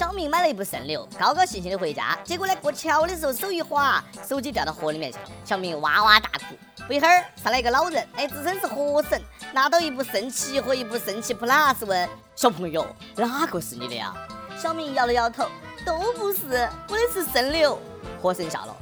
张明买了一部圣牛，高高兴兴的回家，结果呢过桥的时候手一滑，手机掉到河里面去了，小明哇哇大哭。不一会儿上来一个老人，哎，自称是河神，拿到一部圣骑和一部圣骑 plus， 问小朋友哪个是你的呀？小明摇了摇头，都不是，我的是圣牛。河神笑了，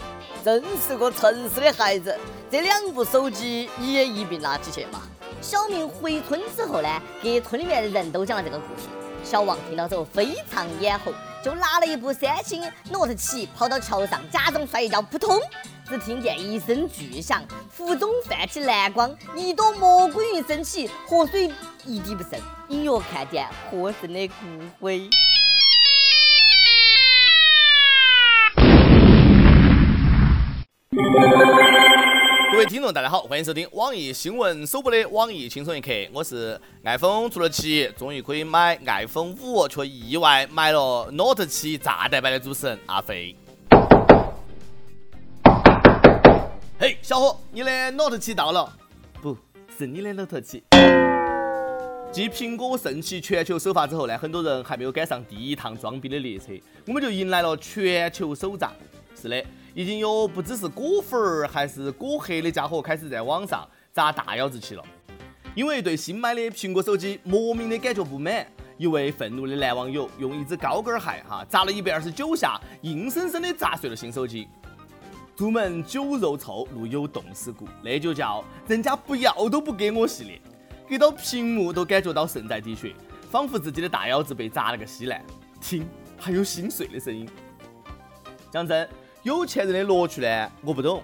真是个诚实的孩子，这两部手机你也一并拿起去嘛。小明回村之后呢，给村里面的人都讲了这个故事。小王听到之后非常眼红，就拿了一部三星 note7 跑到桥上，假装摔一跤，扑通！只听见一声巨响，湖中泛起蓝光，一朵魔鬼云升起，河水一滴不剩，隐约看见河神的骨灰。各位听众大家好，欢迎收听网易新闻首播的网易轻松一刻，我是 iPhone 出了7终于可以买 iPhone 5，却意外买了 Note7 炸弹版的主持人阿飞。嘿，小伙，你的 Note7 到了？不是你的 Note7。 继苹果盛起全球首发之后呢，很多人还没有赶上第一趟装逼的列车，我们就迎来了全球首炸。是的，已经有不只是果粉儿还是果黑的家伙开始在网上砸大腰子去了，因为对新买的苹果手机莫名的感觉不满。一位愤怒的男网友用一只高跟鞋砸了129下，硬生生的砸碎了新手机。出门酒肉臭，路有冻死骨，那就叫人家不要都不给我系列，给到屏幕都感觉到身在滴血，仿佛自己的大腰子被砸了个稀烂。听，还有心碎的声音。讲真，有钱人的乐趣呢，我不懂。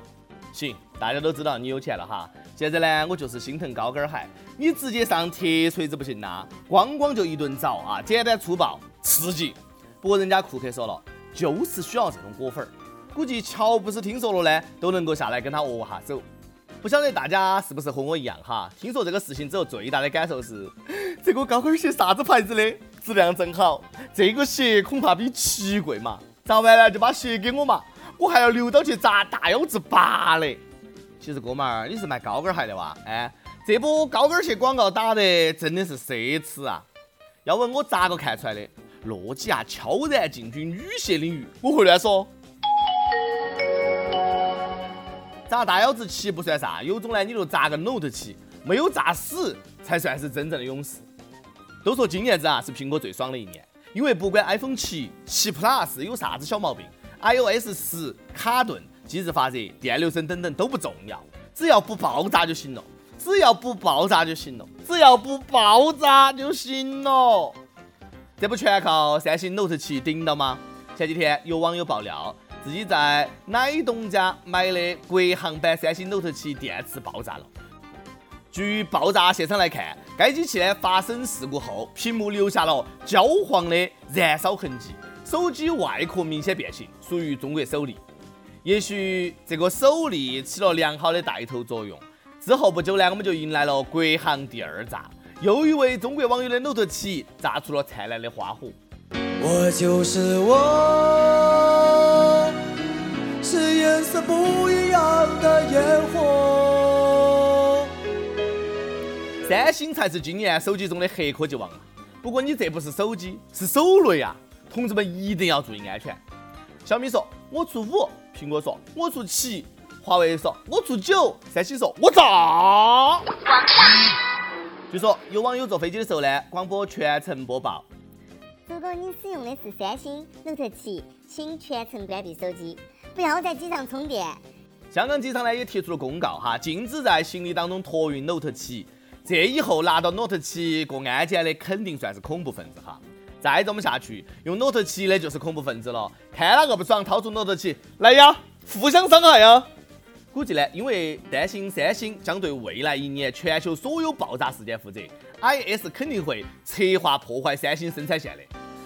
行，大家都知道你有钱了哈，现在呢，我就是心疼高跟鞋，你直接上铁锤子不行呐，光光就一顿找啊，简单粗暴，刺激。不过人家库克说了，就是需要这种果粉儿。估计乔布斯听说了呢，都能够下来跟他握下手。不晓得大家是不是和我一样哈？听说这个事情之后，最大的感受是，这个高跟鞋啥子牌子的？质量真好，这个鞋恐怕比奇贵嘛。咋完了就把鞋给我嘛，我还要留到去砸大腰子疤嘞。其实哥们儿，你是买高跟鞋的哇？哎，这波高跟鞋广告打的真的是奢侈啊！要问我咋个看出来的？诺基亚悄然进军女鞋领域，我会乱说。砸大腰子7不算啥，有种呢你就砸个 Note7， 没有砸死才算是真正的勇士。都说今年子啊是苹果最爽的一年，因为不管 iPhone 7、7 Plus 有啥子小毛病， iOS 10、卡顿、即日发热、电流声等等都不重要，只要不爆炸就行了，只要不爆炸就行了，只要不爆炸就行了。这不全靠三星 Note7 顶到吗？前几天有网友爆料，自己在奶东家买的国行版三星 Note7 电池爆炸了。据爆炸现场来看，该机器呢发生事故后，屏幕留下了焦黄的燃烧痕迹，手机外壳明显变形，属于中国首例。也许这个首例起了良好的带头作用，之后不久呢，我们就迎来了国行第二炸，又一位中国网友的 Note7 炸出了灿烂的花火。我就是我，是颜色不一样的烟火。三星才是今年手机中的黑科技王，不过你这不是手机，是手雷啊！同志们一定要注意安全。小米说我出5，苹果说我出7，华为说我出9，三星说我炸。据说有网友坐飞机的时候呢，广播全程播报。如果你使用的是三星 Note7， 请全程关闭手机，不要在机上充电。香港机场呢也提出了公告哈，禁止在行李当中托运 Note7。这以后拿到 Note7 过安检的肯定算是恐怖分子哈。再这么下去，用 Note7 的就是恐怖分子了。看哪个不爽，掏出 Note7 来呀，互相伤害呀。估计呢，因为担心三星将对未来一年全球所有爆炸事件负责， IS 肯定会策划破坏三星生产线的。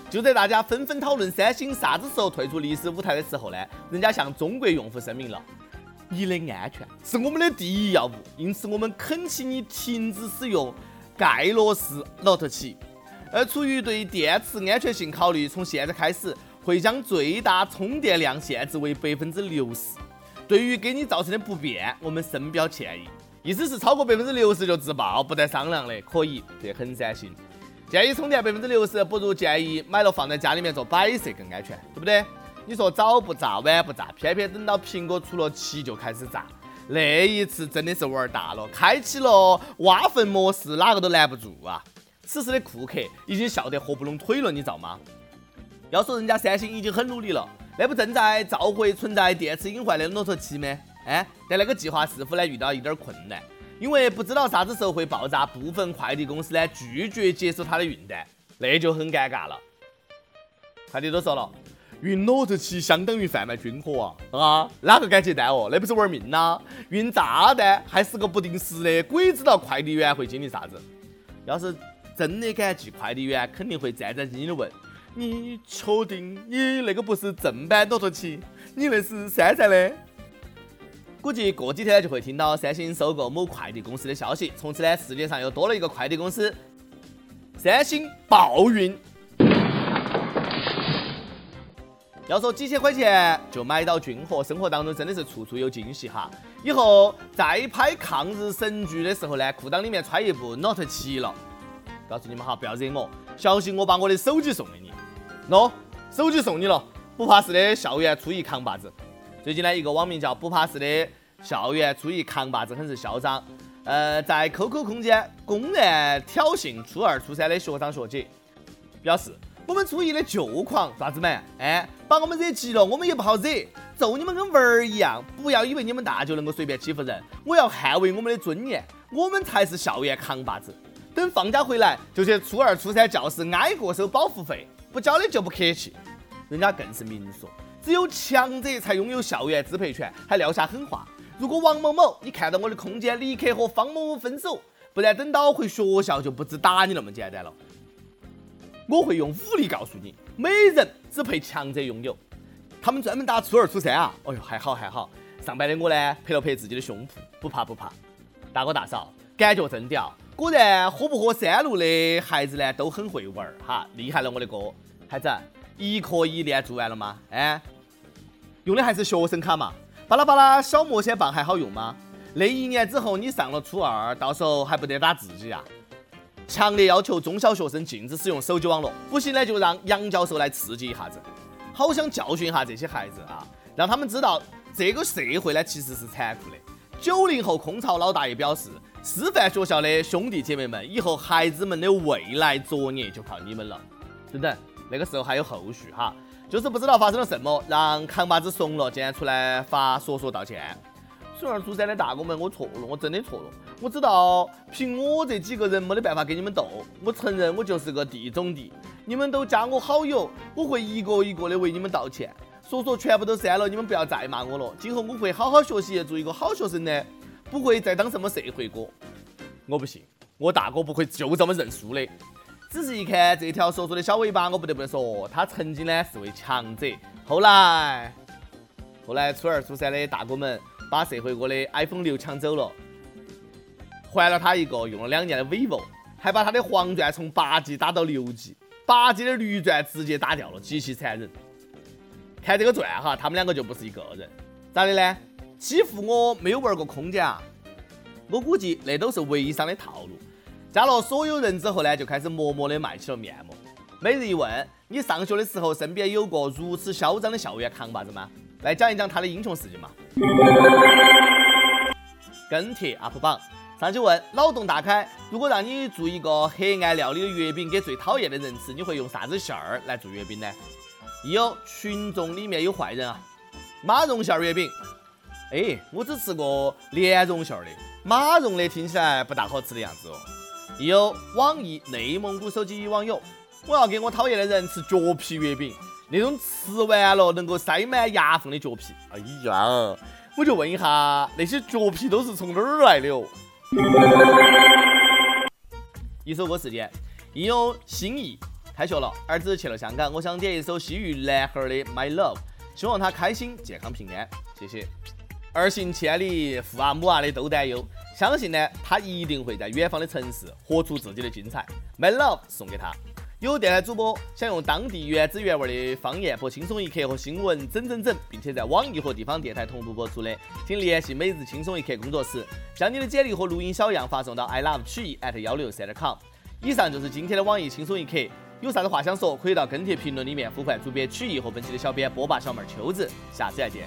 就在大家纷纷讨论三星啥子时候退出历史舞台的时候呢，人家向中国用户声明了，你的安全是我们的第一要务，因此我们恳请你停止使用盖洛斯 Note7。 而出于对电池安全性考虑，从现在开始会将最大充电量限制为60%，对于给你造成的不便，我们深表歉意，意思是超过60%就自爆，不带商量的，可以这很三星。建议充电60%，不如建议买了放在家里面做摆设更安全，对不对？你说早不炸晚不炸，偏偏等到苹果出了7就开始炸，那一次真的是玩大了，开启了挖坟模式，哪个都拦不住啊！此时的库克已经笑得合不拢腿了，你知道吗？要说人家三星已经很努力了，那不正在召回存在电池隐患的Note7吗？哎，但那个计划似乎呢遇到一点困难，因为不知道啥子时候会爆炸，部分快递公司呢拒绝接收它的运单，那就很尴尬了。快递都说了，运Note7相当于贩卖军火啊！哪个敢接单哦？那不是玩命呐！运炸弹还是个不定时的，鬼知道快递员会经历啥子。要是真的敢寄快递员，肯定会战战兢兢的问：你确定你那个不是正版Note7？你那是山寨的？估计过几天就会听到三星收购某快递公司的消息，从此呢，世界上又多了一个快递公司——三星报运。要说几千块钱就买到军火，生活当中真的是处处有惊喜哈！以后再拍抗日神剧的时候呢，裤裆里面揣一部Note7了。告诉你们哈，不要惹我，小心我把我的手机送给你。喏，手机送你了，不怕事的校园初一扛把子。最近呢，一个网名叫“不怕事的校园初一扛把子”很是嚣张，在 QQ 空间公然挑衅初二、初三的学长学姐，表示我们初一的旧狂爪子们，哎，把我们惹急了，我们也不好惹，揍你们跟玩儿一样，不要以为你们大就能够随便欺负人，我要捍卫我们的尊严，我们才是校园扛把子。等放假回来，就去初二、初三教室挨个收保护费，不交的就不客气。人家更是明说。只有强者才拥有校园支配权，还撂下狠话：如果王某某你看到我的空间，立刻和方某某分手，不然等到回学校就不止打你那么简单了。我会用武力告诉你，每人只配强者拥有。他们专门打初二、初三啊！哎呦，还好，上班的我呢，拍了拍自己的胸脯，不怕。大哥大嫂，感觉真屌！果然，喝不喝三鹿的孩子呢，都很会玩哈，厉害了我的哥！孩子，一课一练做完了吗？哎。用的还是学生卡嘛，巴拉巴拉小魔仙棒还好用吗？那一年之后你上了初二，到时候还不得打自己啊！强烈要求中小学生禁止使用手机网络，不行呢就让杨教授来刺激一下子，好想教训一下这些孩子啊，让他们知道这个社会呢其实是残酷的。90后空巢老大爷表示，师范学校的兄弟姐妹们，以后孩子们的未来作业就靠你们了。等等，那个时候还有后续哈。就是不知道发生了什么，让扛把子怂了，今天出来发说道歉。初二、初三的大哥们，我错了，我真的错了。我知道凭我这几个人没得办法跟你们斗，我承认我就是个地中地。你们都加我好友，我会一个一个的为你们道歉。说全部都删了，你们不要再骂我了。今后我会好好学习，做一个好学生的，不会再当什么社会哥。我不信，我大哥不会就这么认输的。仔细一看这条说说的小尾巴，我不得不说，他曾经呢是位强者。后来初二、初三的大哥们把社会哥的 iPhone 6抢走了，还了他一个用了2年的 vivo， 还把他的黄钻从8G 打到6G， 8G 的绿钻直接打掉了，极其残忍。看这个钻哈，他们两个就不是一个人，咋的呢？欺负我没有玩过空间啊？我估计那都是微商的套路。加了所有人之后呢，就开始默默地卖起了面膜。每日一问，你上学的时候身边有过如此嚣张的校园扛把子吗？来讲一讲他的英雄事迹嘛。跟帖 up 榜上去问，脑洞大开，如果让你做一个黑暗料理的月饼给最讨厌的人吃，你会用啥子馅儿来做月饼呢？一，群众里面有坏人啊，马蓉馅月饼。哎，我只吃过莲蓉馅的，马蓉的听起来不大好吃的样子哦。有网易内蒙古手机网友，我要给我讨厌的人吃脚皮月饼，那种吃完了能够塞满牙缝的脚皮。哎呀，我就问一下，那些脚皮都是从哪儿来的哦？一首歌时间，也有心意，开学了，儿子去了香港，我想点一首西域男孩的 My Love， 希望他开心、健康、平安，谢谢。儿行千里，父啊母啊的都担忧。相信呢，他一定会在远方的城市活出自己的精彩。My Love 送给他。有电台主播想用当地原汁原味的方言播《轻松一刻》和新闻整，并且在网易和地方电台同步播出的，请联系每日轻松一刻工作室，将你的简历和录音小样发送到 ilove7@163.com。以上就是今天的网易轻松一刻，有啥子话想说，可以到跟帖评论里面呼唤主编曲艺和本期的小编波霸小妹秋子，下次再见。